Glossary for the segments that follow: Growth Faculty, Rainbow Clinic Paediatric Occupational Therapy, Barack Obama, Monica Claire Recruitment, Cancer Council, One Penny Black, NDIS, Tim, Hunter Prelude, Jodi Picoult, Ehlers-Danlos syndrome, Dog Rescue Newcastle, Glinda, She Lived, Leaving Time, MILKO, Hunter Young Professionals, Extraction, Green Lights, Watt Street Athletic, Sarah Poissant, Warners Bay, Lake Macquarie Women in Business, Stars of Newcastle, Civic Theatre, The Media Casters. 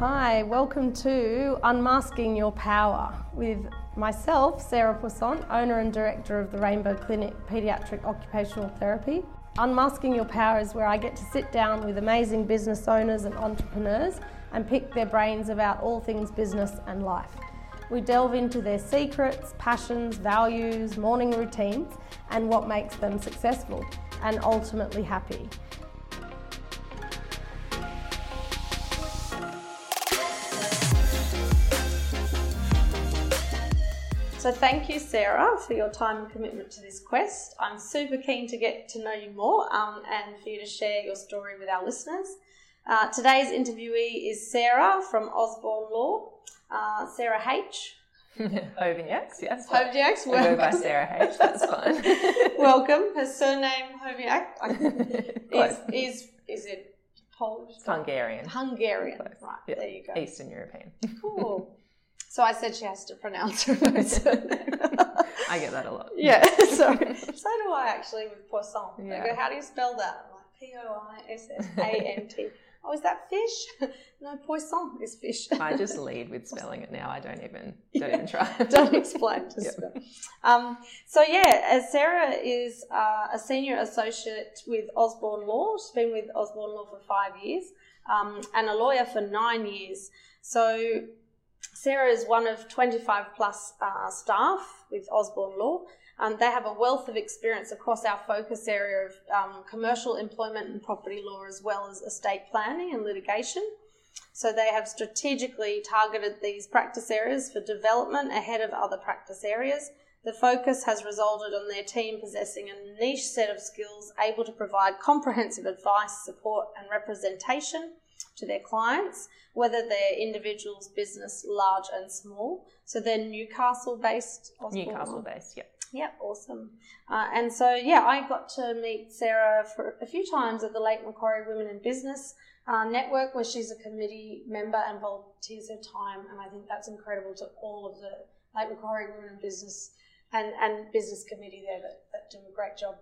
Hi, welcome to Unmasking Your Power with myself, Sarah Poissant, owner and director of the Rainbow Clinic Paediatric Occupational Therapy. Unmasking Your Power is where I get to sit down with amazing business owners and entrepreneurs and pick their brains about all things business and life. We delve into their secrets, passions, values, morning routines, and what makes them successful and ultimately happy. So thank you, Sarah, for your time and commitment to this quest. I'm super keen to get to know you more and for you to share your story with our listeners. Today's interviewee is Sarah from Osborn Law, Sarah H. Hovanyecz, yes. Hovanyecz. Well, I go by Sarah H, that's fine. Welcome. Her surname, Hovanyecz, is it Polish? Hungarian. Hungarian, close. Right, yep. There you go. Eastern European. Cool. So I said she has to pronounce her own surname. I get that a lot. Yeah, sorry. So do I actually with Poissant. Yeah. They go, how do you spell that? I'm like, P-O-I-S-S-A-N-T. Oh, is that fish? No, Poissant is fish. I just lead with spelling it now. I don't even try. Don't explain. Just spell. As Sarah is a senior associate with Osborn Law. She's been with Osborn Law for 5 years and a lawyer for 9 years. So Sarah is one of 25 plus staff with Osborn Law. They have a wealth of experience across our focus area of commercial employment and property law, as well as estate planning and litigation. So they have strategically targeted these practice areas for development ahead of other practice areas. The focus has resulted on their team possessing a niche set of skills able to provide comprehensive advice, support and representation to their clients, whether they're individuals, business, large and small. So they're Newcastle-based. Newcastle-based, yep. Yep, awesome. I got to meet Sarah for a few times at the Lake Macquarie Women in Business network, where she's a committee member and volunteers her time, and I think that's incredible to all of the Lake Macquarie Women in Business and business committee there that do a great job.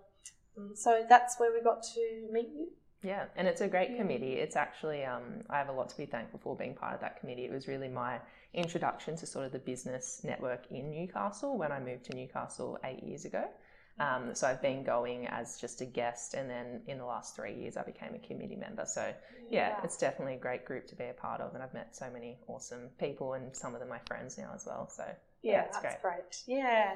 So that's where we got to meet you. Yeah, and it's a great committee. It's actually, I have a lot to be thankful for being part of that committee. It was really my introduction to sort of the business network in Newcastle when I moved to Newcastle 8 years ago. So I've been going as just a guest, and then in the last 3 years I became a committee member. So yeah, it's definitely a great group to be a part of, and I've met so many awesome people, and some of them my friends now as well. So yeah, it's great. Yeah.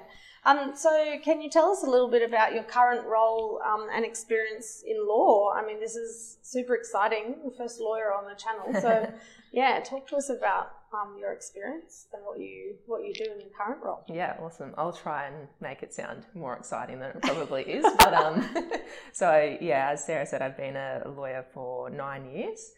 So can you tell us a little bit about your current role and experience in law? I mean, this is super exciting. The first lawyer on the channel. So yeah, talk to us about your experience and what you do in your current role. Yeah, awesome. I'll try and make it sound more exciting than it probably is. But as Sarah said, I've been a lawyer for 9 years.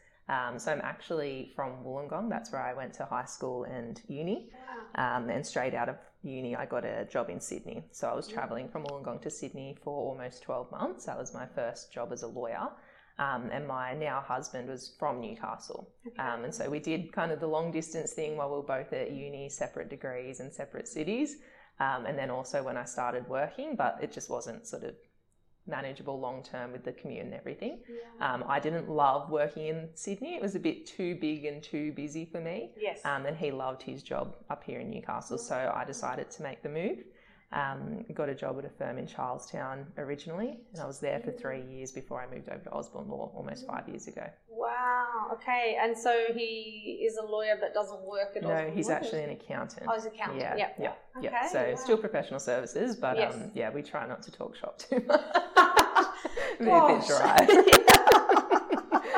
So I'm actually from Wollongong. That's where I went to high school and uni. And straight out of uni, I got a job in Sydney. So I was travelling from Wollongong to Sydney for almost 12 months. That was my first job as a lawyer. And my now husband was from Newcastle. And so we did kind of the long distance thing while we were both at uni, separate degrees and separate cities. And then also when I started working, but it just wasn't sort of manageable long term with the commute and everything. Yeah. I didn't love working in Sydney. It was a bit too big and too busy for me. Yes. And he loved his job up here in Newcastle. So I decided to make the move. Got a job at a firm in Charlestown originally, and I was there for 3 years before I moved over to Osborn Law almost 5 years ago. Wow, okay. And so he is a lawyer but doesn't work at Osborn Law? No, he's actually an accountant. Oh, he's an accountant, yeah. Okay. Yeah. So still professional services, but we try not to talk shop too much. A bit dry.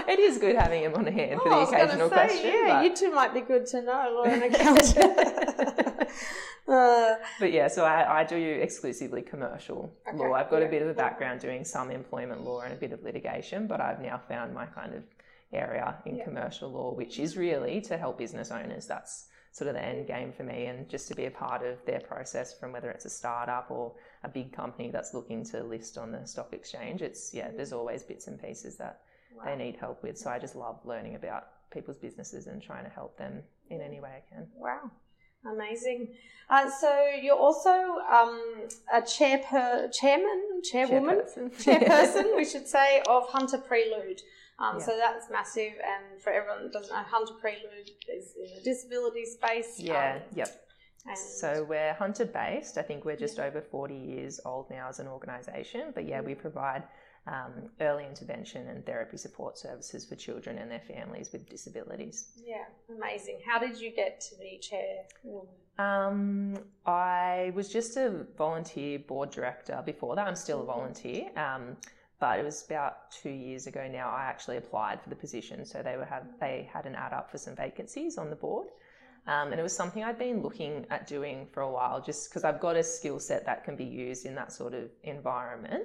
It is good having him on hand for the occasional question. Yeah, you two might be good to know, lawyer and accountant. I do exclusively commercial law. I've got a bit of a background doing some employment law and a bit of litigation, but I've now found my kind of area in commercial law, which is really to help business owners. That's sort of the end game for me, and just to be a part of their process, from whether it's a startup or a big company that's looking to list on the stock exchange. It's, there's always bits and pieces that they need help with. So I just love learning about people's businesses and trying to help them in any way I can. Wow, amazing. So you're also a chairwoman, chairperson, we should say, of Hunter Prelude, So that's massive. And for everyone that doesn't know, Hunter Prelude is in the disability space. So we're Hunter based. I think we're just over 40 years old now as an organisation, but we provide early intervention and therapy support services for children and their families with disabilities. Yeah, amazing. How did you get to be chair? I was just a volunteer board director before that. I'm still a volunteer, but it was about 2 years ago now I actually applied for the position. So they had an ad up for some vacancies on the board. And it was something I'd been looking at doing for a while, just because I've got a skill set that can be used in that sort of environment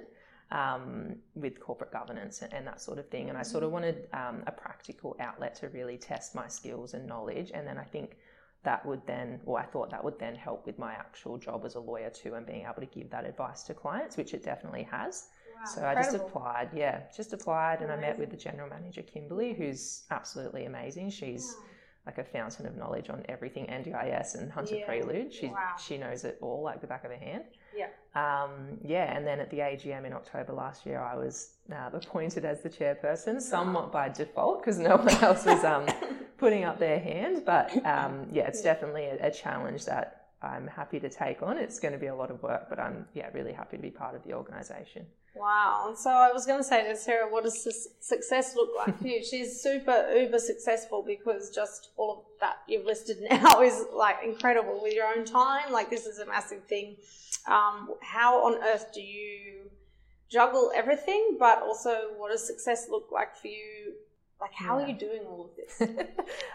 with corporate governance and that sort of thing. And I sort of wanted a practical outlet to really test my skills and knowledge. And then I think I thought that would then help with my actual job as a lawyer too, and being able to give that advice to clients, which it definitely has. Wow, so incredible. I just applied, and amazing. I met with the general manager, Kimberly, who's absolutely amazing. She's like a fountain of knowledge on everything NDIS and Hunter Prelude. She knows it all like the back of her hand. And then at the AGM in October last year, I was appointed as the chairperson, somewhat by default, because no one else was putting up their hand. But it's definitely a challenge that I'm happy to take on. It's going to be a lot of work, but I'm really happy to be part of the organisation. Wow. And so I was going to say to Sarah, what does success look like for you? She's super, uber successful, because just all of that you've listed now is like incredible with your own time. Like, this is a massive thing. How on earth do you juggle everything? But also, what does success look like for you? Like, how are you doing all of this?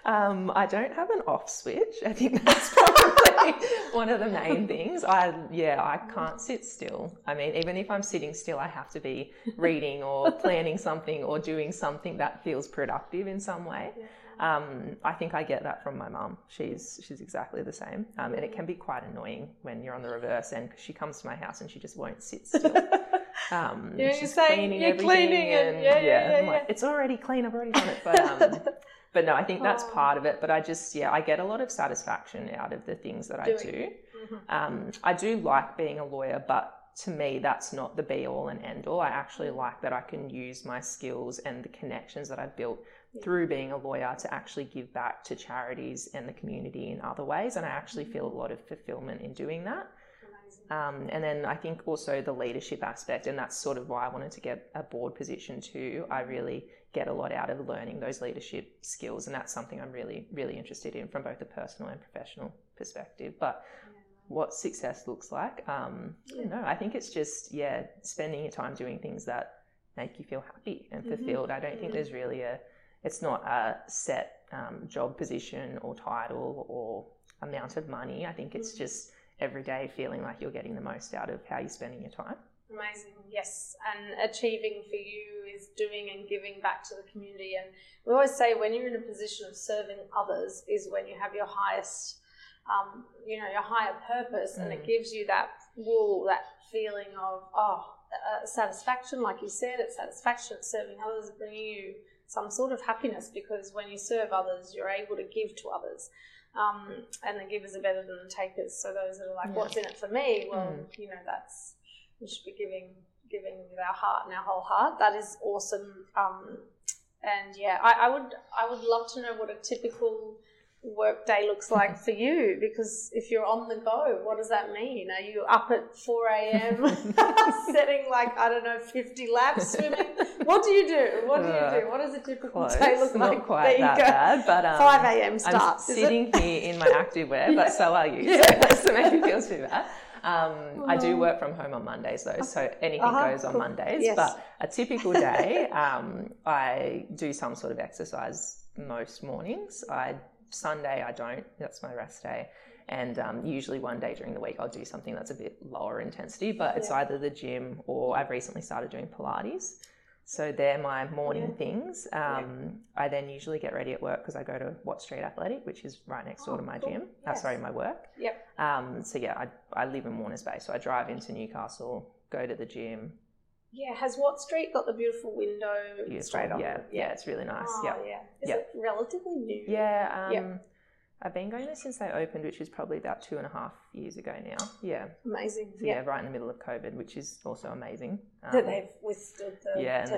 I don't have an off switch. I think that's probably one of the main things. I can't sit still. I mean, even if I'm sitting still, I have to be reading or planning something or doing something that feels productive in some way. I think I get that from my mum. She's exactly the same. And it can be quite annoying when you're on the reverse end, because she comes to my house and she just won't sit still. She's cleaning everything. Like, it's already clean, I've already done it. But but no, I think that's part of it. But I just I get a lot of satisfaction out of the things that I do. Mm-hmm. I do like being a lawyer, but to me that's not the be all and end all. I actually like that I can use my skills and the connections that I've built through being a lawyer to actually give back to charities and the community in other ways, and I actually feel a lot of fulfillment in doing that. And then I think also the leadership aspect, and that's sort of why I wanted to get a board position too. I really get a lot out of learning those leadership skills, and that's something I'm really, really interested in from both a personal and professional perspective. But what success looks like, I think it's just, spending your time doing things that make you feel happy and fulfilled. I don't think there's really it's not a set job position or title or amount of money. I think it's just every day feeling like you're getting the most out of how you're spending your time. Amazing, yes. And achieving for you is doing and giving back to the community. And we always say when you're in a position of serving others is when you have your highest, your higher purpose, and it gives you that that feeling of, satisfaction. Like you said, it's satisfaction, serving others, bringing you some sort of happiness, because when you serve others, you're able to give to others. And the givers are better than the takers. So those that are like, what's in it for me? Well, we should be giving with our heart and our whole heart. That is awesome. I would love to know what a typical work day looks like for you, because if you're on the go, what does that mean? Are you up at 4 a.m. setting 50 laps, swimming? What do you do? What does a typical day look like? Not quite that bad, but 5 a.m. starts. I'm sitting here in my activewear, but so are you. Yeah. So maybe it feels too bad. I do work from home on Mondays though, so anything goes on Mondays. Yes. But a typical day, I do some sort of exercise most mornings. Sunday I don't, that's my rest day, and usually one day during the week I'll do something that's a bit lower intensity, but it's either the gym or I've recently started doing Pilates, so they're my morning things. I then usually get ready at work, because I go to Watt Street Athletic, which is right next door to my gym. My work. I live in Warners Bay, so I drive into Newcastle, go to the gym. Has Watt Street got the beautiful window straight on? Yeah, it's really nice. Is it relatively new? Yeah, I've been going there since they opened, which is probably about 2.5 years ago now. Yeah. Amazing. So, yeah, right in the middle of COVID, which is also amazing. That they've withstood the test of time. Yeah, and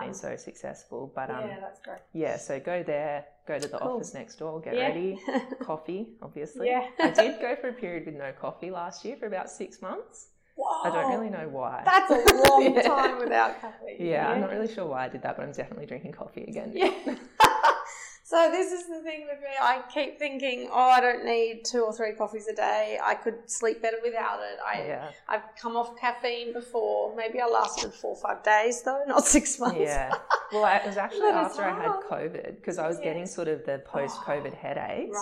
they've been so successful. But, yeah, that's great. Yeah, so go there, go to the office next door, get ready. Coffee, obviously. Yeah. I did go for a period with no coffee last year for about 6 months. Whoa. I don't really know why. That's a long time without coffee. Yeah, I'm not really sure why I did that, but I'm definitely drinking coffee again. Yeah. So this is the thing with me. I keep thinking, I don't need 2 or 3 coffees a day. I could sleep better without it. I've come off caffeine before. Maybe I lasted 4 or 5 days, though, not 6 months. Yeah. Well, it was actually after I had COVID because I was getting sort of the post-COVID headaches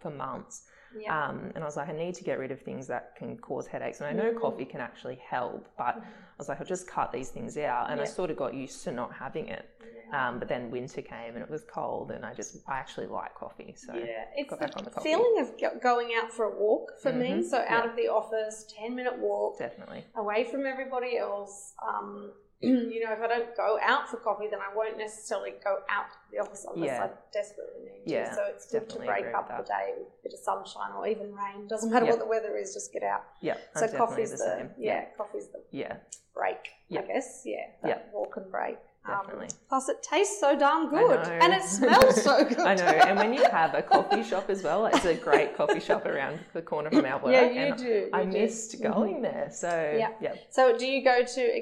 for months. Yeah. And I was like, I need to get rid of things that can cause headaches. And I know coffee can actually help, but I was like, I'll just cut these things out. And I sort of got used to not having it. Yeah. But then winter came and it was cold and I actually like coffee. So it's got back on the coffee. Feeling of going out for a walk for me. So out of the office, 10-minute walk. Definitely. Away from everybody else. If I don't go out for coffee, then I won't necessarily go out to the office unless I desperately need to. So it's good to break up the day with a bit of sunshine or even rain. Doesn't matter what the weather is, just get out. Yeah. So coffee's the same. Coffee's the break, I guess. Yeah. Walk and break. Definitely. Plus, it tastes so darn good, and it smells so good. I know. And when you have a coffee shop as well, it's a great coffee shop around the corner from our work. Yeah, I missed going there. So So do you go to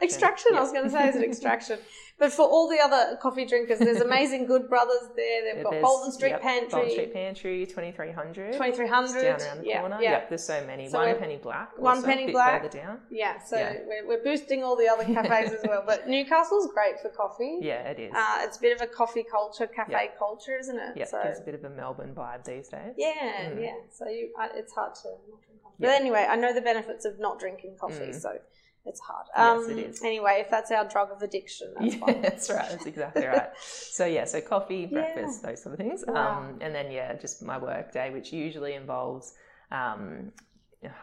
Extraction? I was going to say, is it Extraction? But for all the other coffee drinkers, there's amazing Good Brothers there. They've got Bolton Street Pantry. Bolton Street Pantry, 2300. 2300. Down around the corner. Yeah. Yep, there's so many. So One Penny Black. One Penny Black. A bit further down. Yeah, so we're boosting all the other cafes as well. But Newcastle's great for coffee. Yeah, it is. It's a bit of a coffee culture, cafe culture, isn't it? Yeah, so it's a bit of a Melbourne vibe these days. Yeah, So it's hard to not drink coffee. But anyway, I know the benefits of not drinking coffee, so... It's hard. Yes, it is. Anyway, if that's our drug of addiction, that's fine. That's right. That's exactly right. So coffee, breakfast, those sort of things. Wow. And then, just my work day, which usually involves, I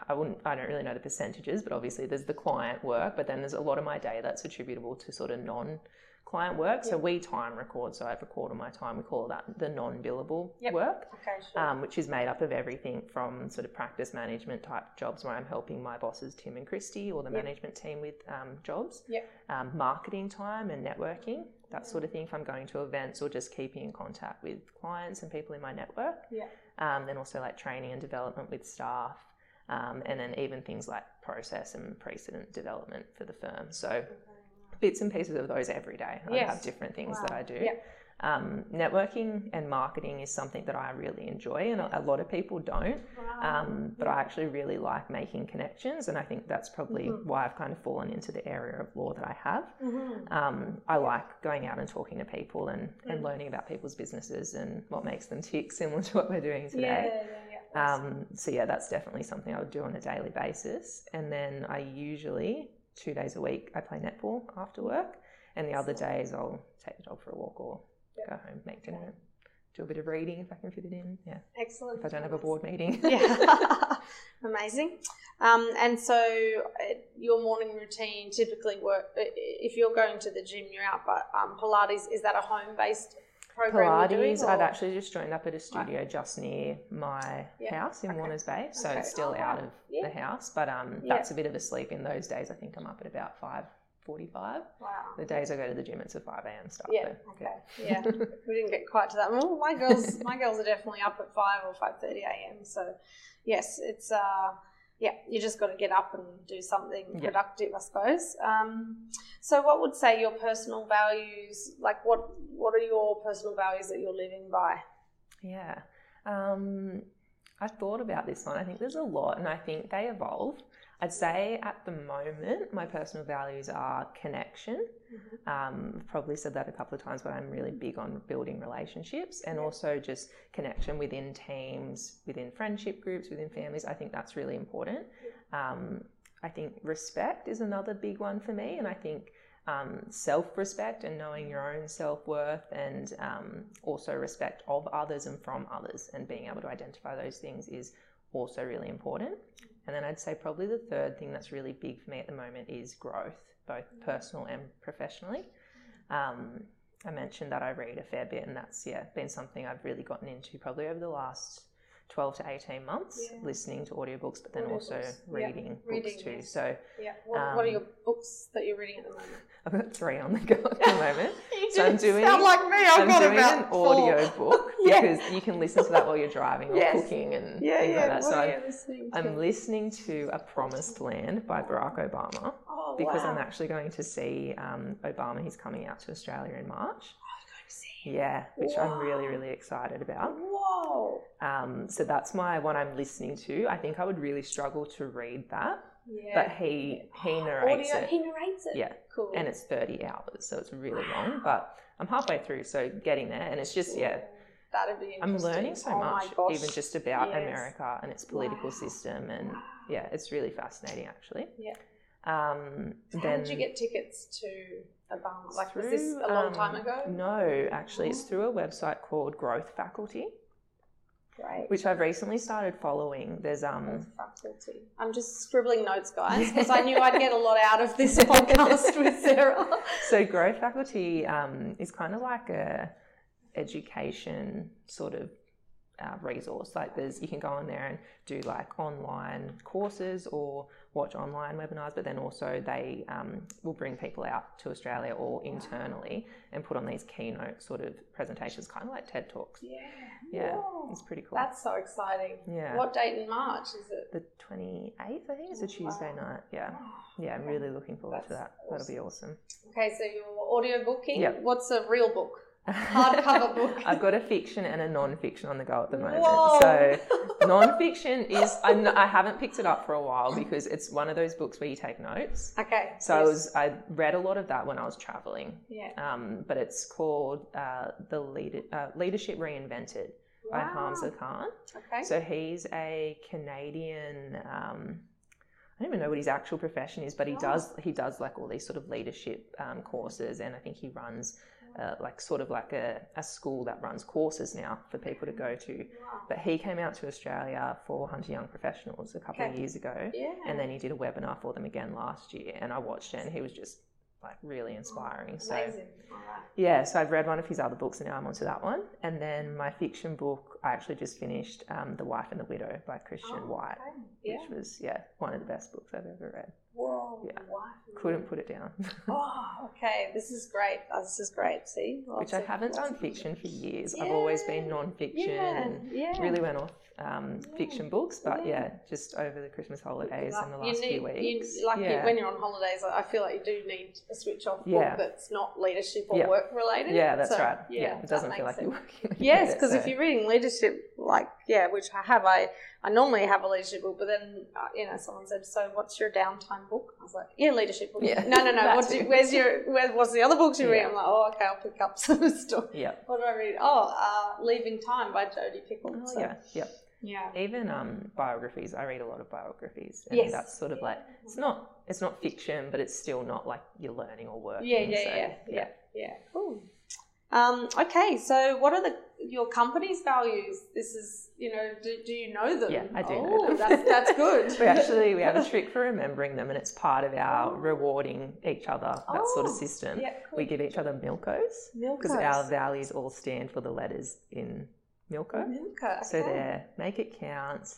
don't really know the percentages, but obviously there's the client work, but then there's a lot of my day that's attributable to sort of non-client work. Yep. So we time record. So I record on my time. We call that the non-billable work, which is made up of everything from sort of practice management type jobs where I'm helping my bosses, Tim and Christy, or the management team with jobs, marketing time and networking, that sort of thing. If I'm going to events or just keeping in contact with clients and people in my network, then also like training and development with staff. And then even things like process and precedent development for the firm. So bits and pieces of those every day. I have different things that I do. Yep. Networking and marketing is something that I really enjoy, and a lot of people don't. Wow. But I actually really like making connections, and I think that's probably why I've kind of fallen into the area of law that I have. Mm-hmm. I like going out and talking to people and learning about people's businesses and what makes them tick, similar to what we're doing today. That's definitely something I would do on a daily basis. And then I usually, 2 days a week, I play netball after work. And the other days I'll take the dog for a walk or go home, make dinner, do a bit of reading if I can fit it in. Yeah. Excellent. If I don't have a board meeting. Amazing. And so your morning routine typically if you're going to the gym, you're out, but Pilates, is that a home-based Pilates, doing, I've actually just joined up at a studio just near my house in Warners Bay, so it's still out of the house, but that's a bit of a sleep in those days. I think I'm up at about 5:45. Wow. The days I go to the gym, it's a 5 a.m. start. Yeah. Though. Okay. Yeah. We didn't get quite to that. Well, my girls are definitely up at 5 or 5:30 a.m. So, yes, it's you just got to get up and do something productive, I suppose. So what would say your personal values, like what are your personal values that you're living by? Yeah. I thought about this one. I think there's a lot, and I think they evolve. I'd say at the moment, my personal values are connection. Mm-hmm. I've probably said that a couple of times, but I'm really big on building relationships and also just connection within teams, within friendship groups, within families. I think that's really important. I think respect is another big one for me. And I think self-respect and knowing your own self-worth and also respect of others and from others and being able to identify those things is also really important. And then I'd say probably the third thing that's really big for me at the moment is growth, both personal and professionally. I mentioned that I read a fair bit, and that's been something I've really gotten into probably over the last 12 to 18 months, listening to audiobooks, but then also reading books too. Yes. So, what are your books that you're reading at the moment? I've got 3 on the go at the moment. I'm doing an audiobook because you can listen to that while you're driving or cooking and things like that. So I'm listening to A Promised Land by Barack Obama because I'm actually going to see Obama. He's coming out to Australia in March. Yeah, which I'm really, really excited about. Whoa! So that's my one I'm listening to. I think I would really struggle to read that. Yeah. But he narrates it. He narrates it? Yeah. Cool. And it's 30 hours, so it's really long. But I'm halfway through, so getting there. And it's just, that'd be interesting. I'm learning so much, even just about America and its political system. And, it's really fascinating, actually. Yeah. How did you get tickets to Obama? Like, was this a long time ago? No, actually, it's through a website called Growth Faculty. Great. Which I've recently started following. There's Growth Faculty. I'm just scribbling notes, guys, because I knew I'd get a lot out of this podcast with Sarah. So Growth Faculty is kind of like a education sort of resource. Like, there's, you can go on there and do like online courses or watch online webinars, but then also they will bring people out to Australia or internally and put on these keynote sort of presentations, kind of like TED Talks. Whoa. It's pretty cool. That's so exciting. What date in March is it? The 28th, I think. It's a Tuesday night. I'm really looking forward to that. Awesome. That'll be awesome. Okay, so you're audio booking. What's a real book? Hardcover book. I've got a fiction and a non-fiction on the go at the moment. Whoa. So non-fiction is, I haven't picked it up for a while because it's one of those books where you take notes. Okay. So I read a lot of that when I was traveling. Yeah. But it's called the Leadership Reinvented by Hamza Khan. Okay. So he's a Canadian. I don't even know what his actual profession is, but he does like all these sort of leadership courses, and I think he runs. Like sort of like a school that runs courses now for people to go to. But he came out to Australia for Hunter Young Professionals a couple of years ago, and then he did a webinar for them again last year, and I watched it, and he was just like really inspiring. Amazing. So I've read one of his other books, and now I'm onto that one. And then my fiction book, I actually just finished The Wife and the Widow by Christian White, which was one of the best books I've ever read. Whoa! Yeah. Couldn't put it down. Okay. This is great. This is great. See, which I haven't done fiction for years. I've always been non-fiction. Really went off fiction books, but just over the Christmas holidays and the last few weeks. When you're on holidays, I feel like you do need a switch off book that's not leadership or work related. Yeah, that's right. Yeah, it doesn't feel like you're working. Yes, because if you're reading leadership, which I have, I normally have a leadership book, but then, someone said, so what's your downtime book? I was like, leadership book. Yeah. No, what's the other books you read? I'm like, okay, I'll pick up some stuff. Yeah. What do I read? Leaving Time by Jodi Picoult. Oh, so. Even biographies. I read a lot of biographies. And that's sort of like, it's not fiction, but it's still not like you're learning or working. Cool. Okay, so what are your company's values? This is, do you know them? Yeah, I do know them. That's good. We have a trick for remembering them, and it's part of our rewarding each other, that sort of system. Yeah, cool. We give each other MILKOs. Because our values all stand for the letters in MILKO. Okay. So they're make it count,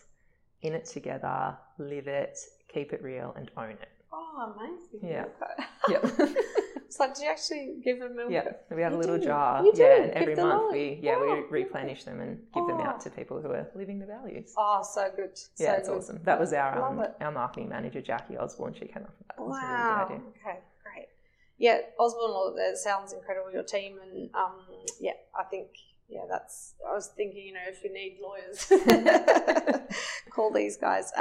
in it together, live it, keep it real, and own it. Oh, amazing. Yeah. MILKO. It's like, do you actually give them milk? Yeah, we have a little jar. You do. Yeah, and every month we replenish them and give them out to people who are living the values. Oh, so good. Yeah, it's awesome. That was our marketing manager, Jackie Osborn. She came up with that. Wow. It was a really good idea. Okay, great. Yeah, Osborn Law, that sounds incredible, your team. And I think, I was thinking, if you need lawyers, call these guys.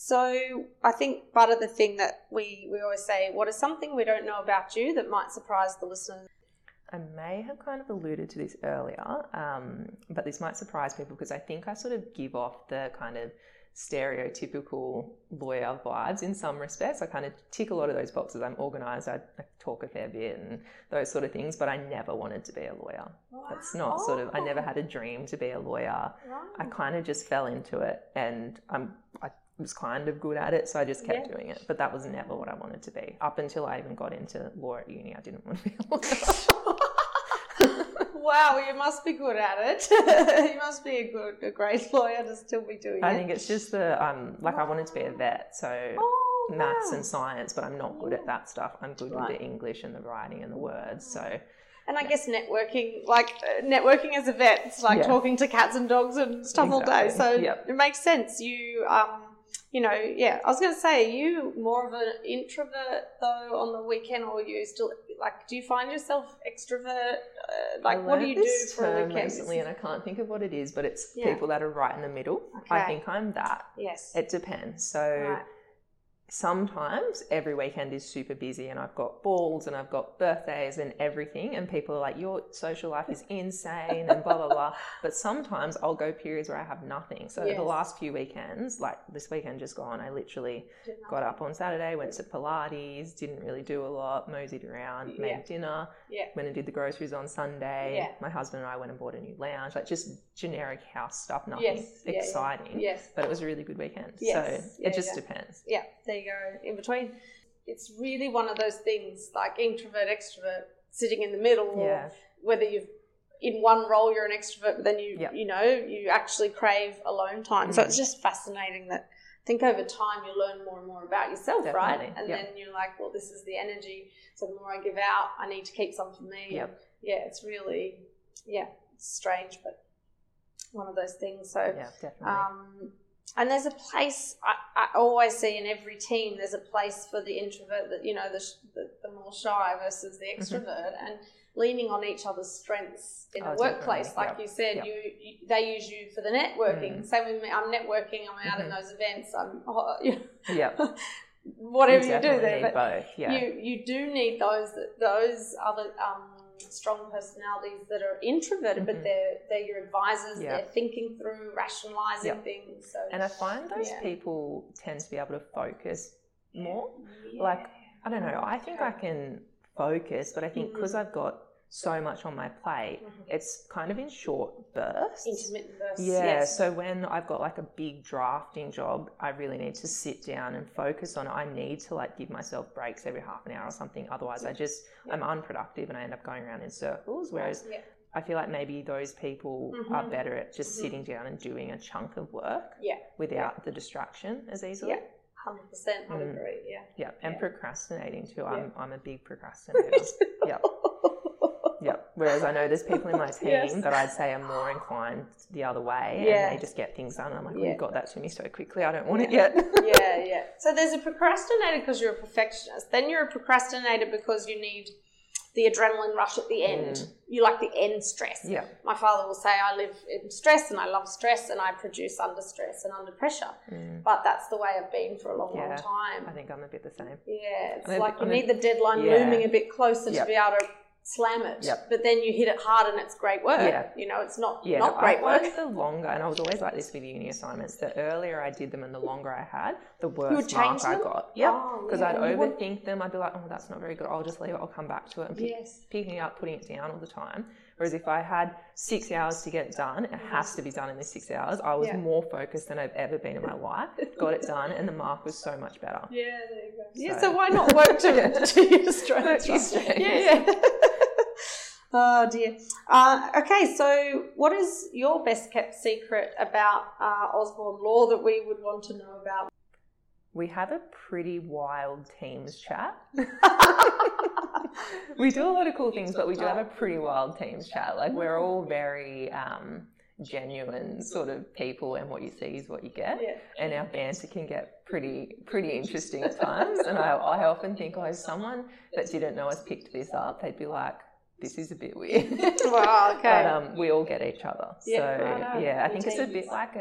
So I think part of the thing that we always say, what is something we don't know about you that might surprise the listeners? I may have kind of alluded to this earlier, but this might surprise people because I think I sort of give off the kind of stereotypical lawyer vibes in some respects. I kind of tick a lot of those boxes. I'm organised, I talk a fair bit and those sort of things, but I never wanted to be a lawyer. Wow. That's not sort of, I never had a dream to be a lawyer. Wow. I kind of just fell into it, and I was kind of good at it, so I just kept doing it. But that was never what I wanted to be. Up until I even got into law at uni, I didn't want to be a lawyer. Wow, you must be good at it. You must be a great lawyer to still be doing it. I think it's just the, I wanted to be a vet, so maths and science, but I'm not good at that stuff. I'm good with the English and the writing and the words, so... And I guess networking as a vet, it's like talking to cats and dogs and stuff all day. So it makes sense. You, I was going to say, are you more of an introvert though on the weekend, or are you still do you find yourself extrovert? What do you do for a weekend? Recently, and I can't think of what it is, but it's people that are right in the middle. Okay. I think I'm that. Yes. It depends. So. Right. Sometimes every weekend is super busy and I've got balls and I've got birthdays and everything, and people are like, your social life is insane and blah blah blah. But sometimes I'll go periods where I have nothing. So the last few weekends, like this weekend just gone, I literally got up on Saturday, went to Pilates, didn't really do a lot, moseyed around, made dinner, went and did the groceries on Sunday. My husband and I went and bought a new lounge, just generic house stuff, nothing exciting. Yes. But it was a really good weekend. Yes. So it just depends. Yeah. There you go, in between. It's really one of those things, like introvert, extrovert, sitting in the middle, or whether you've in one role you're an extrovert, but then you actually crave alone time. Mm-hmm. So it's just fascinating that I think over time you learn more and more about yourself, right? And then you're like, well, this is the energy. So the more I give out, I need to keep some for me. Yep. Yeah, it's really strange, but one of those things. So definitely. And there's a place I always see in every team. There's a place for the introvert, that the more shy versus the extrovert, mm-hmm. and leaning on each other's strengths in the workplace. Definitely. Like you said, they use you for the networking. Mm. Same with me. I'm networking. I'm out in those events. Whatever you do there, but both. Yeah. You do need those other strong personalities that are introverted, but they're your advisors. Yeah. They're thinking through, rationalizing things. So. And I find those people tend to be able to focus more. Yeah. I don't know. I think I can focus, but I think because I've got so much on my plate, it's kind of in short bursts. Intermittent bursts. Yeah. Yes. So when I've got a big drafting job, I really need to sit down and focus on it. I need to give myself breaks every half an hour or something. Otherwise I'm unproductive and I end up going around in circles. Whereas I feel like maybe those people are better at just sitting down and doing a chunk of work without the distraction as easily. Yeah. 100%, I would agree. Yeah. Yeah. And procrastinating too. I'm a big procrastinator. Yeah. Yep. Whereas I know there's people in my team that I'd say are more inclined the other way, and they just get things done. And I'm like, you got that to me so quickly. I don't want it yet. So there's a procrastinator because you're a perfectionist. Then you're a procrastinator because you need the adrenaline rush at the end. Mm. You like the end stress. Yeah. My father will say, I live in stress and I love stress and I produce under stress and under pressure. Mm. But that's the way I've been for a long, long time. I think I'm a bit the same. Yeah. It's you need the deadline looming a bit closer to be able to slam it, but then you hit it hard and it's great work. It's not great work. The longer, and I was always like this with uni assignments, the earlier I did them and the longer I had, the worse mark I got. Because I'd overthink them. I'd be like, oh, that's not very good. I'll just leave it. I'll come back to it. And picking it up, putting it down all the time. Whereas if I had 6 hours to get done, it has to be done in the 6 hours. I was more focused than I've ever been in my life. Got it done, and the mark was so much better. Yeah, there you go. Yeah, so why not work to your strengths? Yeah. Oh dear. Okay, so what is your best kept secret about Osborn Law that we would want to know about? We have a pretty wild teams chat. We do a lot of cool things, but we do have a pretty wild teams chat. We're all very genuine sort of people, and what you see is what you get. Yeah. And our banter can get pretty interesting at times. And I often think, if someone that didn't know us picked this up, they'd be like, this is a bit weird. Wow, okay. But we all get each other. Yeah, so, I think it's a bit like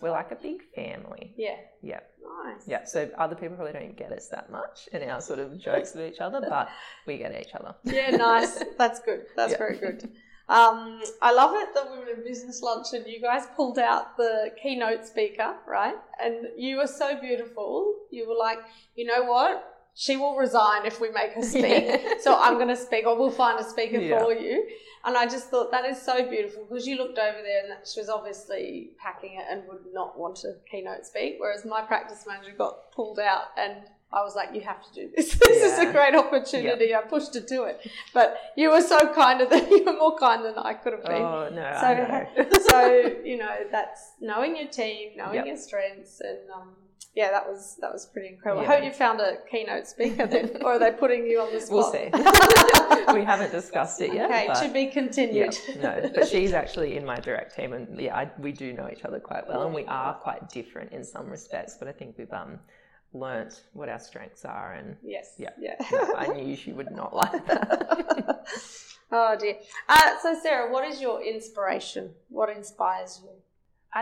we're like a big family. Yeah. Yeah. Nice. Yeah, so other people probably don't get us that much in our sort of jokes with each other, but we get each other. Yeah, nice. That's good. That's very good. I love it that we were in business lunch and you guys pulled out the keynote speaker, right? And you were so beautiful. You were like, you know what? She will resign if we make her speak. Yeah. So I'm going to speak, or we'll find a speaker for you. And I just thought that is so beautiful, because you looked over there and she was obviously packing it and would not want to keynote speak, whereas my practice manager got pulled out and I was like, you have to do this. This is a great opportunity. Yep. I pushed her to it. But you were so kind of that. You were more kind than I could have been. Oh, no, so, I know. So, you know, that's knowing your team, knowing your strengths. And, yeah, that was pretty incredible. Yeah. I hope you found a keynote speaker then. Or are they putting you on the spot? We'll see. We haven't discussed it yet. Okay, to be continued. Yeah, no, but she's actually in my direct team. And, yeah, we do know each other quite well. And we are quite different in some respects. But I think we've... learnt what our strengths are, and no, I knew she would not like that. Oh dear. So Sarah, what is your inspiration? What inspires you?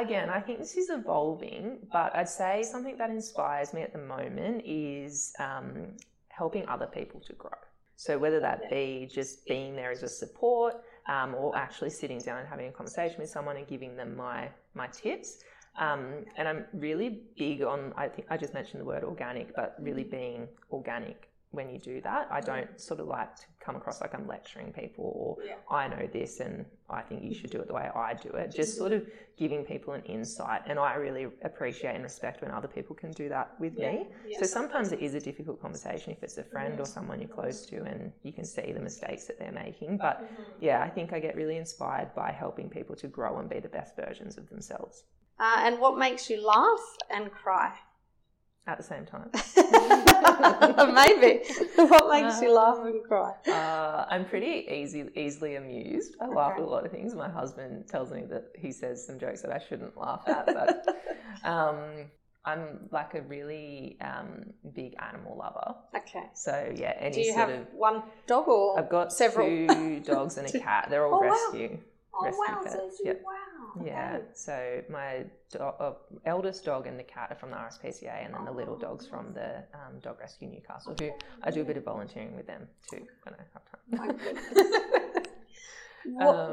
Again, I think this is evolving, but I'd say something that inspires me at the moment is helping other people to grow. So whether that be just being there as a support, or actually sitting down and having a conversation with someone and giving them my tips. And I'm really big on, I think I just mentioned the word organic, but really being organic when you do that. I don't sort of like to come across like I'm lecturing people or I know this and I think you should do it the way I do it. Just sort of giving people an insight. And I really appreciate and respect when other people can do that with me. Yeah. So sometimes it is a difficult conversation if it's a friend or someone you're close to and you can see the mistakes that they're making. But I think I get really inspired by helping people to grow and be the best versions of themselves. And what makes you laugh and cry? At the same time. Maybe. What makes you laugh and cry? I'm pretty easily amused. I laugh at a lot of things. My husband tells me that he says some jokes that I shouldn't laugh at. But I'm like a really big animal lover. Okay. So, yeah. Do you have one dog or I've got several? Two dogs and a cat. They're all rescue. Wow. So my eldest dog and the cat are from the RSPCA, and then the little dog's from the Dog Rescue Newcastle, who I do a bit of volunteering with them too when I have time.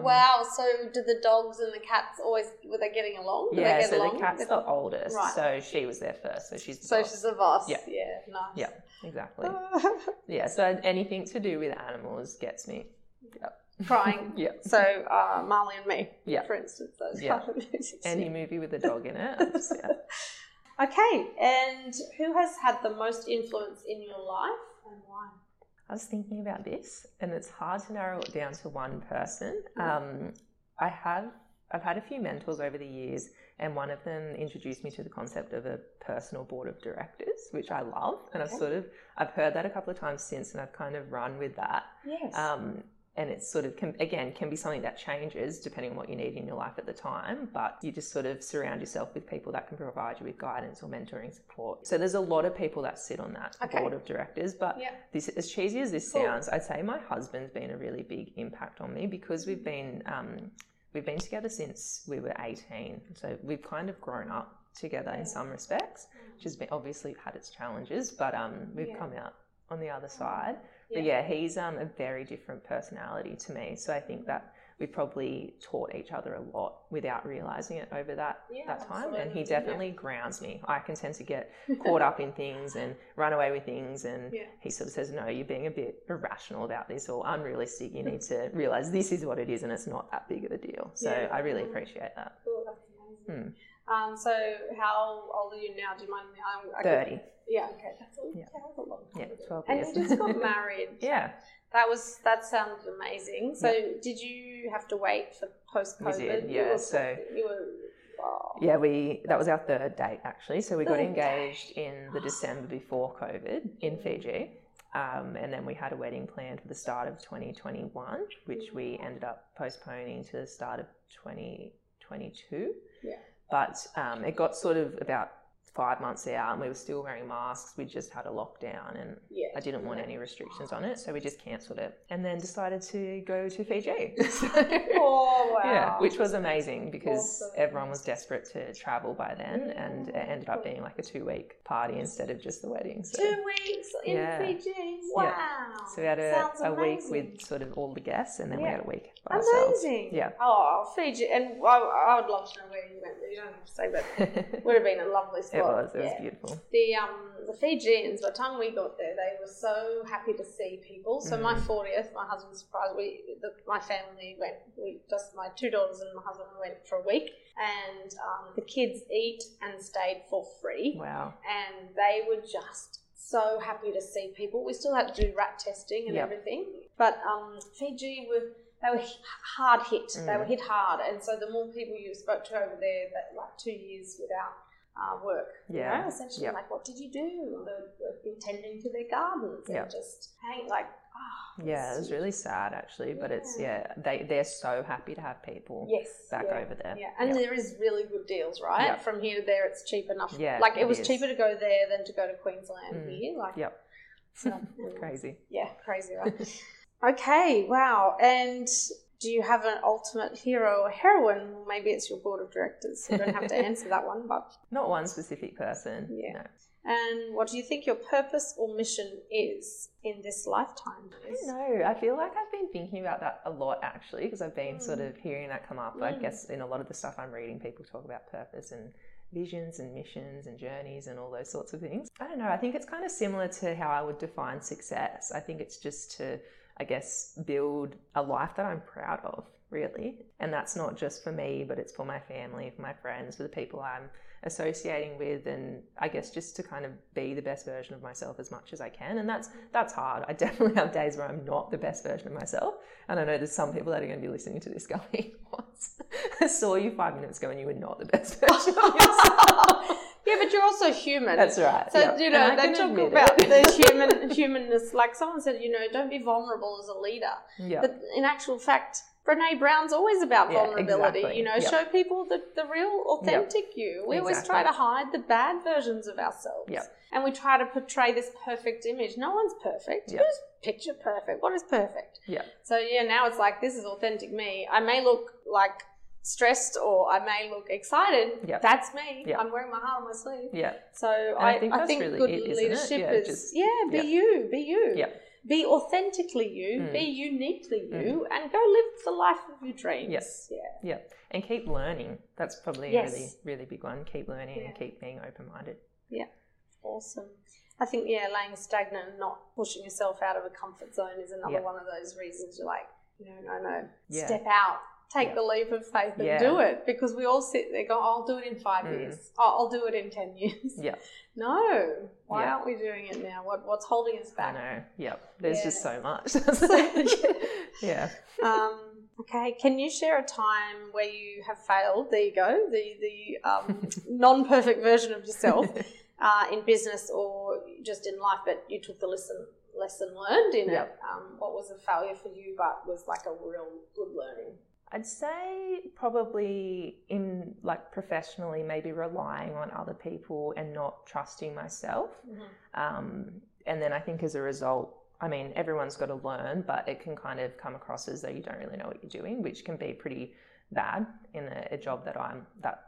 Wow, so do the dogs and the cats were they getting along? The cat's the oldest, so she was there first, so she's the boss. She's the boss, nice. Yeah, exactly. So anything to do with animals gets me, crying. So Marley and Me, for instance, those kind of movies. Any movie with a dog in it. Okay, and who has had the most influence in your life and why? I was thinking about this and it's hard to narrow it down to one person. I've had a few mentors over the years, and one of them introduced me to the concept of a personal board of directors, which I love, and I've heard that a couple of times since, and I've kind of run with that. Yes. And it sort of, can be something that changes depending on what you need in your life at the time. But you just sort of surround yourself with people that can provide you with guidance or mentoring support. So there's a lot of people that sit on that board of directors. But this, as cheesy as this sounds, I'd say my husband's been a really big impact on me because we've been together since we were 18. So we've kind of grown up together in some respects, which has been, obviously had its challenges, but we've come out on the other side. But he's a very different personality to me. So I think that we probably taught each other a lot without realising it over that time. Absolutely. And he definitely grounds me. I can tend to get caught up in things and run away with things. And he sort of says, no, you're being a bit irrational about this or unrealistic. You need to realise this is what it is and it's not that big of a deal. So I really appreciate that. Cool, that's amazing. So how old are you now? Do you mind me? 30. Okay. That was a long time. 12 years. And you just got married. That sounded amazing. So did you have to wait for post-COVID? We did, yeah. That was our third date actually. So we got engaged in the December before COVID in Fiji. And then we had a wedding planned for the start of 2021, which we ended up postponing to the start of 2022. Yeah. But it got sort of about 5 months out and we were still wearing masks. We just had a lockdown and I didn't want any restrictions on it. So we just cancelled it and then decided to go to Fiji. Which was amazing because everyone was desperate to travel by then and it ended up being like a 2-week party instead of just the wedding. So, 2 weeks in Fiji? Wow. Yeah. So we had a week with sort of all the guests and then we had a week by ourselves. Amazing. Yeah. Oh, Fiji. And I would love to know where you went. You don't have to say, but it would have been a lovely spot. It was beautiful. The Fijians, by the time we got there, they were so happy to see people. So my 40th, my husband's surprise, my family went, my two daughters and my husband went for a week. And the kids eat and stayed for free. Wow. And they were just so happy to see people. We still had to do rat testing and everything. But Fiji, they were hard hit. They were hit hard. And so the more people you spoke to over there, that like 2 years without work, you know, essentially like, what did you do? They're tending to their gardens and just hang like, it was really sad actually, but it's they're so happy to have people back over there. Yeah, and there is really good deals, right? Yep. From here to there, it's cheap enough. Yeah, like it was cheaper to go there than to go to Queensland here. Like, so, crazy. Yeah, crazy, right? Okay, wow. And do you have an ultimate hero or heroine? Well, maybe it's your board of directors. You don't have to answer that one, but not one specific person. Yeah. No. And what do you think your purpose or mission is in this lifetime? I don't know. I feel like I've been thinking about that a lot, actually, because I've been sort of hearing that come up. I guess in a lot of the stuff I'm reading, people talk about purpose and visions and missions and journeys and all those sorts of things. I don't know. I think it's kind of similar to how I would define success. I think it's just to, I guess, build a life that I'm proud of, really. And that's not just for me, but it's for my family, for my friends, for the people I'm associating with, and I guess just to kind of be the best version of myself as much as I can. And that's hard. I definitely have days where I'm not the best version of myself, and I know there's some people that are going to be listening to this going, I saw you 5 minutes ago and you were not the best version of yourself. Yeah, but you're also human. That's right. So, you know, they talk about the humanness. Like someone said, you know, don't be vulnerable as a leader. Yeah. But in actual fact, Brene Brown's always about vulnerability. Exactly. You know, show people the real, authentic you. We always try to hide the bad versions of ourselves. Yep. And we try to portray this perfect image. No one's perfect. Yep. Who's picture perfect? What is perfect? Yeah. So, yeah, now it's like, this is authentic me. I may look like stressed or I may look excited. Yep. That's me. Yep. I'm wearing my heart on my sleeve. Yeah. So I think really good leadership is, be you. Yeah. Be authentically you, be uniquely you, and go live the life of your dreams. Yes. Yeah. Yeah. And keep learning. That's probably a really, really big one. Keep learning and keep being open-minded. Yeah. Awesome. I think, laying stagnant and not pushing yourself out of a comfort zone is another one of those reasons you're like, no. Yeah. Step out. Take the leap of faith and do it, because we all sit there go, I'll do it in 5 years. Oh, I'll do it in 10 years. Yeah. No. Why aren't we doing it now? What's holding us back? I know. Yep. There's just so much. Yeah. Okay. Can you share a time where you have failed? There you go. The non-perfect version of yourself in business or just in life, but you took the lesson learned in it. What was a failure for you, but was like a real good learning? I'd say probably in like professionally, maybe relying on other people and not trusting myself. Mm-hmm. And then I think as a result, I mean, everyone's got to learn, but it can kind of come across as though you don't really know what you're doing, which can be pretty bad in a job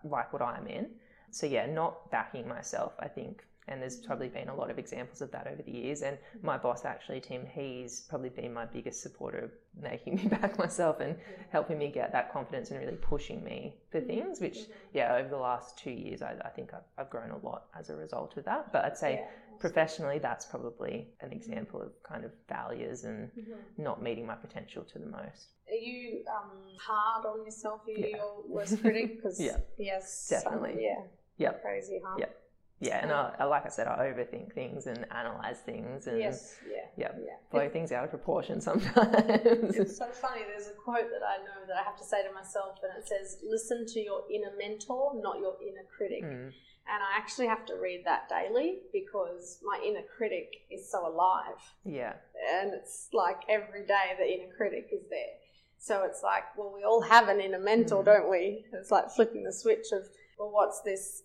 like what I'm in. So not backing myself, I think. And there's probably been a lot of examples of that over the years. And my boss, actually, Tim, he's probably been my biggest supporter of making me back myself and helping me get that confidence and really pushing me for things, which, over the last 2 years, I think I've grown a lot as a result of that. But I'd say professionally, that's probably an example of kind of failures and not meeting my potential to the most. Are you hard on yourself? Are you your worst critic? Because yes, definitely. Crazy, huh? Yeah. Yeah, and like I said, I overthink things and analyse things and blow things out of proportion sometimes. It's so funny. There's a quote that I know that I have to say to myself, and it says, listen to your inner mentor, not your inner critic. Mm. And I actually have to read that daily because my inner critic is so alive. Yeah. And it's like every day the inner critic is there. So it's like, well, we all have an inner mentor, don't we? It's like flipping the switch of, well, what's this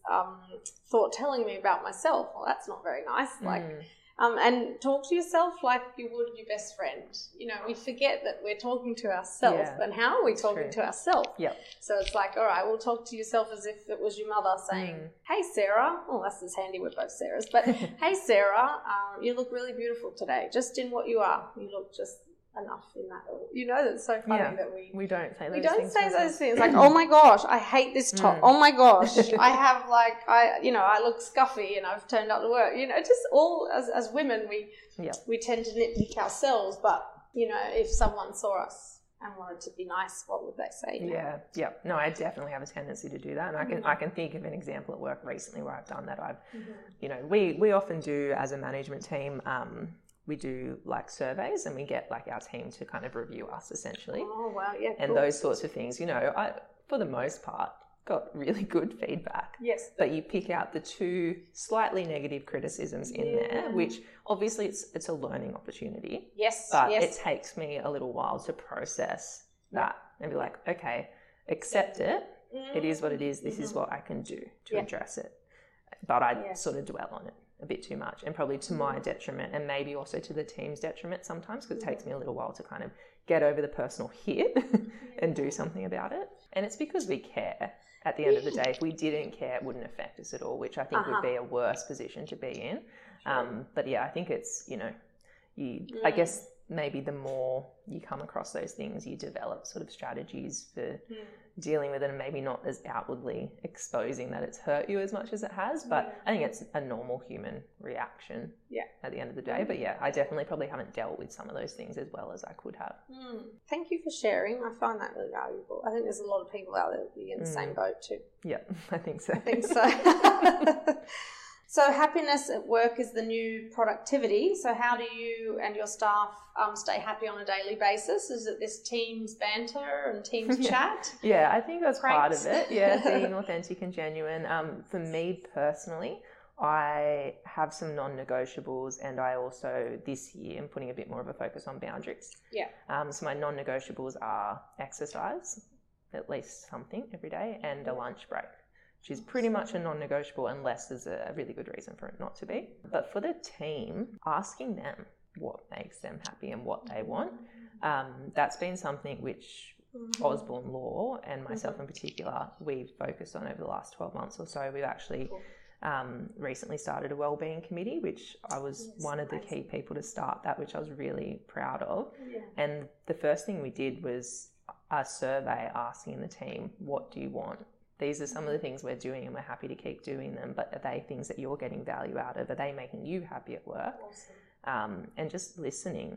thought telling me about myself? Well, that's not very nice. Like, and talk to yourself like you would your best friend. You know, we forget that we're talking to ourselves. And how are we talking to ourselves? Yeah. So it's like, all right, we'll talk to yourself as if it was your mother saying, hey, Sarah. Oh, that's as handy with both Sarahs. But hey, Sarah, you look really beautiful today, just in what you are. You look just enough in that. You know, that's so funny that we don't say those things. Like, oh my gosh, I hate this top. Oh my gosh, I look scuffy and I've turned up to work. You know, just all as women, we tend to nitpick ourselves. But, you know, if someone saw us and wanted to be nice, what would they say? Yeah, yeah. No, I definitely have a tendency to do that, and I can think of an example at work recently where I've done that. We often do as a management team. We do like surveys, and we get like our team to kind of review us essentially. Oh wow, yeah. And cool. Those sorts of things, I for the most part got really good feedback. Yes. But you pick out the two slightly negative criticisms in there, which obviously it's a learning opportunity. Yes. But it takes me a little while to process that and be like, okay, accept it. It is what it is. This is what I can do to address it. But I sort of dwell on it a bit too much, and probably to my detriment, and maybe also to the team's detriment sometimes, because it takes me a little while to kind of get over the personal hit and do something about it. And it's because we care at the end of the day. If we didn't care, it wouldn't affect us at all, which I think would be a worse position to be in. But yeah, I think it's, I guess maybe the more you come across those things, you develop sort of strategies for dealing with it, and maybe not as outwardly exposing that it's hurt you as much as it has. But I think it's a normal human reaction at the end of the day. But yeah, I definitely probably haven't dealt with some of those things as well as I could have. Thank you for sharing. I find that really valuable. I think there's a lot of people out there that would be in the same boat too. Yeah, I think so. So happiness at work is the new productivity. So how do you and your staff stay happy on a daily basis? Is it this team's banter and team's chat? Yeah, I think that's part of it. Yeah, being authentic and genuine. For me personally, I have some non-negotiables, and I also this year am putting a bit more of a focus on boundaries. Yeah. So my non-negotiables are exercise, at least something every day, and a lunch break, which is pretty much a non-negotiable unless there's a really good reason for it not to be. But for the team, asking them what makes them happy and what they want, that's been something which Osborn Law and myself in particular, we've focused on over the last 12 months or so. We've actually recently started a wellbeing committee, which I was one of the key people to start that, which I was really proud of. Yeah. And the first thing we did was a survey asking the team, what do you want? These are some of the things we're doing, and we're happy to keep doing them, but are they things that you're getting value out of? Are they making you happy at work? Awesome. And just listening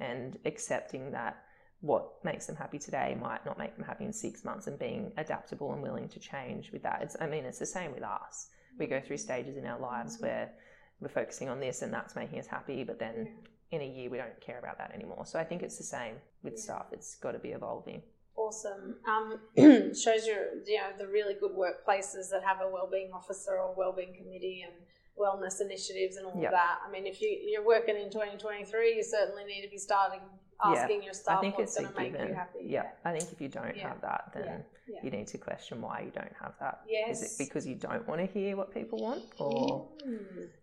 and accepting that what makes them happy today might not make them happy in 6 months, and being adaptable and willing to change with that. It's the same with us. We go through stages in our lives where we're focusing on this and that's making us happy, but then in a year we don't care about that anymore. So I think it's the same with stuff. It's got to be evolving. Awesome. Shows the really good workplaces that have a wellbeing officer or wellbeing committee and wellness initiatives and all of that. I mean, if you're working in 2023, you certainly need to be starting asking your staff what's going to make you happy. Yeah, I think if you don't have that, then you need to question why you don't have that. Yes. Is it because you don't want to hear what people want, or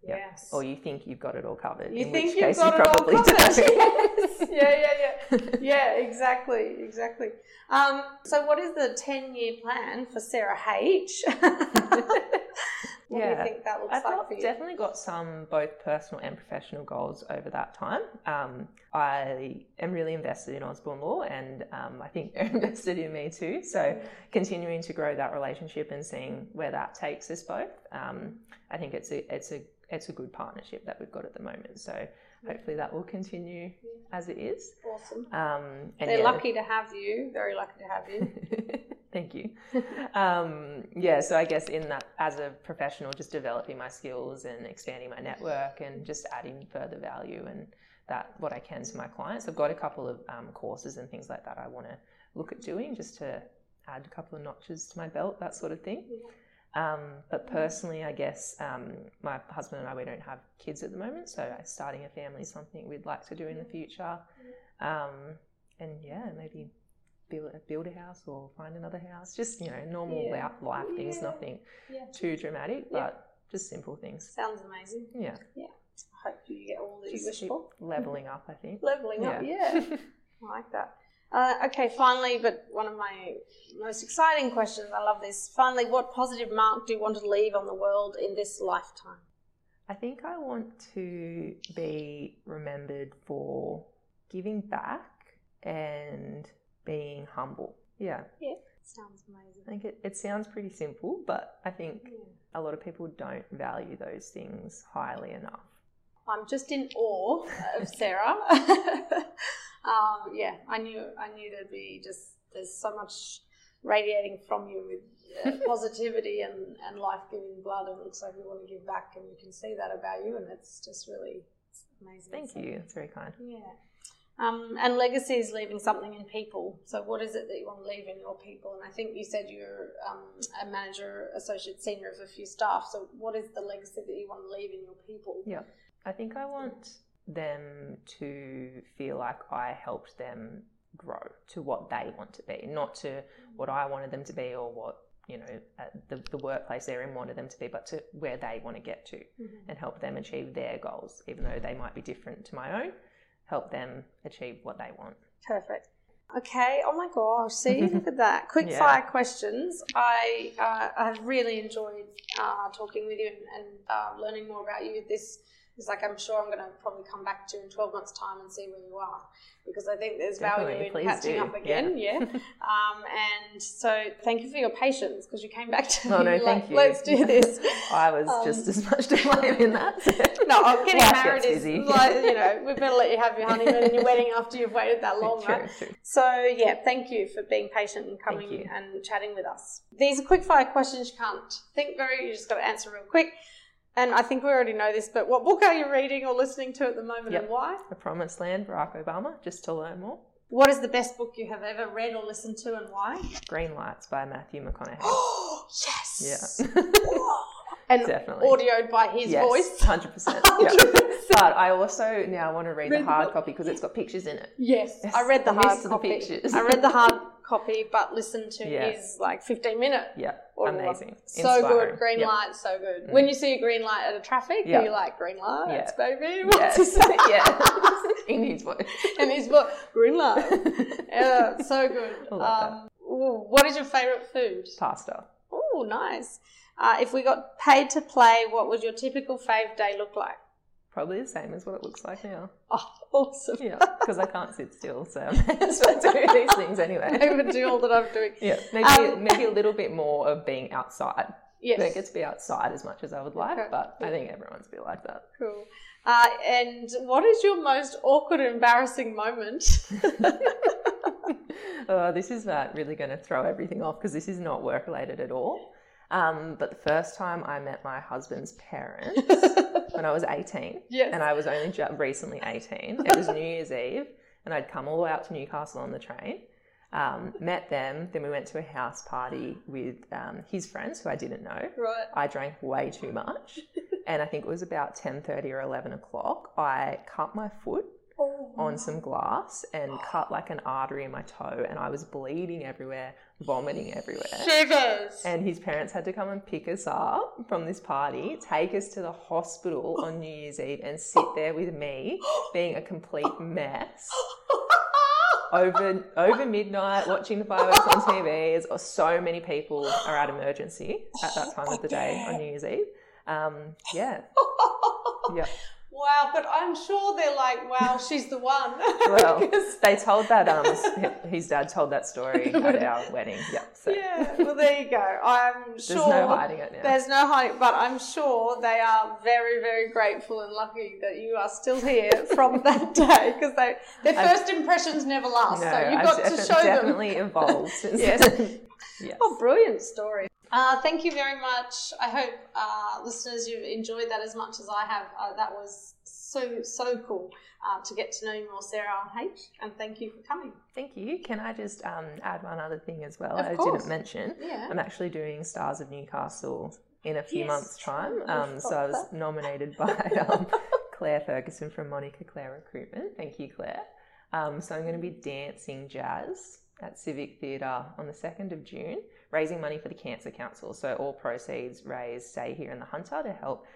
yes, or you think you've got it all covered? You think you've got it all covered? Yes. Exactly. So, what is the 10-year plan for Sarah H? What do you think that looks like for you? I've definitely got some both personal and professional goals over that time. I am really invested in Osborn Law, and I think they're invested in me too. So continuing to grow that relationship and seeing where that takes us both. I think it's a good partnership that we've got at the moment. So hopefully that will continue as it is. Awesome. And they're lucky to have you. Very lucky to have you. Thank you. So I guess in that, as a professional, just developing my skills and expanding my network and just adding further value and that what I can to my clients. I've got a couple of courses and things like that I want to look at doing just to add a couple of notches to my belt, that sort of thing. But personally, I guess my husband and I, we don't have kids at the moment, so starting a family is something we'd like to do in the future. Maybe build a house or find another house, just normal life things, nothing too dramatic, but just simple things. Sounds amazing. Yeah. I hope you get all that you wish for. Leveling up, I think. I like that. Okay, finally, but one of my most exciting questions, I love this. Finally, what positive mark do you want to leave on the world in this lifetime? I think I want to be remembered for giving back and being humble. Yeah, sounds amazing. I think it sounds pretty simple, but I think a lot of people don't value those things highly enough. I'm just in awe of Sarah. Yeah, I knew there'd be just, there's so much radiating from you with positivity and life-giving blood, and it looks like we want to give back, and you can see that about you, and it's just really, it's amazing. Thank you. That's very kind. Yeah. And legacy is leaving something in people. So what is it that you want to leave in your people? And I think you said you're a manager, associate senior of a few staff. So what is the legacy that you want to leave in your people? Yeah. I think I want them to feel like I helped them grow to what they want to be, not to what I wanted them to be or what, you know, the workplace they're in wanted them to be, but to where they want to get to, mm-hmm. and help them achieve their goals, even though they might be different to my own. Help them achieve what they want. Perfect. Okay. Oh my gosh. See, look at that. Quick fire questions. I have really enjoyed talking with you and learning more about you. This is like, I'm sure I'm going to probably come back to you in 12 months' time and see where you are, because I think there's value in catching up again. Yeah. And so thank you for your patience, because you came back to me. No, thank you. Let's do this. I was just as much to blame in that. No, I'm getting married is like, you know, we better let you have your honeymoon and your wedding after you've waited that long, true, right? True. So yeah, thank you for being patient and coming and chatting with us. These are quick fire questions. You can't think very. You just got to answer real quick. And I think we already know this, but what book are you reading or listening to at the moment, and why? A Promised Land, Barack Obama, just to learn more. What is the best book you have ever read or listened to, and why? Green Lights by Matthew McConaughey. Oh, yes. Yeah. And definitely audioed by his voice. 100%. But I also now want to read the hard copy, because it's got pictures in it. Yes. I read the hard copy. I read the hard copy, but listened to his like 15-minute. Yeah. Amazing. So good. Green light, so good. When you see a green light at a traffic, you're like, green lights, baby. What's in his voice. In his voice. Green light. Yeah, so good. I love that. What is your favourite food? Pasta. Oh, nice. If we got paid to play, what would your typical fave day look like? Probably the same as what it looks like now. Oh, awesome. Yeah, because I can't sit still, so I may as well do these things anyway. Maybe do all that I'm doing. Yeah, maybe a little bit more of being outside. Yes. I don't get to be outside as much as I would like, but I think everyone's a bit like that. Cool. And what is your most awkward, embarrassing moment? Oh, this is really going to throw everything off, because this is not work-related at all. But the first time I met my husband's parents when I was 18, and I was only recently 18, it was New Year's Eve, and I'd come all the way out to Newcastle on the train, met them, then we went to a house party with his friends who I didn't know. Right. I drank way too much, and I think it was about 10:30 or 11 o'clock, I cut my foot on some glass and cut like an artery in my toe, and I was bleeding everywhere, vomiting everywhere. Shivers. And his parents had to come and pick us up from this party, take us to the hospital on New Year's Eve, and sit there with me being a complete mess over midnight, watching the fireworks on TV, as so many people are at emergency at that time of the day on New Year's Eve. Wow, but I'm sure they're like, wow, she's the one. Well, they told that, his dad told that story at our wedding. Yep, so. Yeah, well, there you go. There's no hiding it now. There's no hiding, but I'm sure they are very, very grateful and lucky that you are still here from that day, because their first impressions never last, so you've got to show them. I've definitely evolved since then. Yes. Oh, brilliant story. Thank you very much. I hope, listeners, you've enjoyed that as much as I have. That was so, so cool to get to know you more, Sarah H. And thank you for coming. Thank you. Can I just add one other thing as well? Of course. I didn't mention. Yeah. I'm actually doing Stars of Newcastle in a few months' time. So I was nominated by Claire Ferguson from Monica Claire Recruitment. Thank you, Claire. So I'm going to be dancing jazz at Civic Theatre on the 2nd of June, raising money for the Cancer Council. So all proceeds raised stay here in the Hunter to help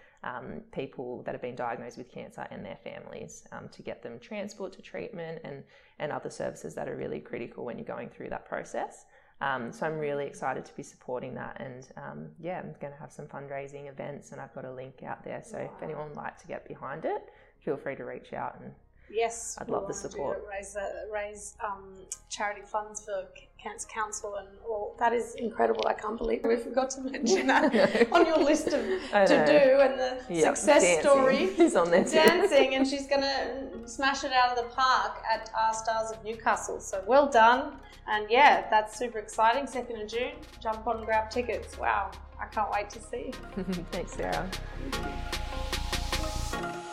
people that have been diagnosed with cancer and their families, to get them transport to treatment and other services that are really critical when you're going through that process. So I'm really excited to be supporting that, and I'm going to have some fundraising events, and I've got a link out there. So if anyone would like to get behind it, feel free to reach out and Yes, I'd love the support. Raise charity funds for Cancer Council and all. That is incredible. I can't believe we forgot to mention that on your list of to do, and the success story is on there too. Dancing, and she's going to smash it out of the park at our Stars of Newcastle. So well done. And yeah, that's super exciting. 2nd of June, jump on and grab tickets. Wow, I can't wait to see you. Thanks, Sarah. Thank you.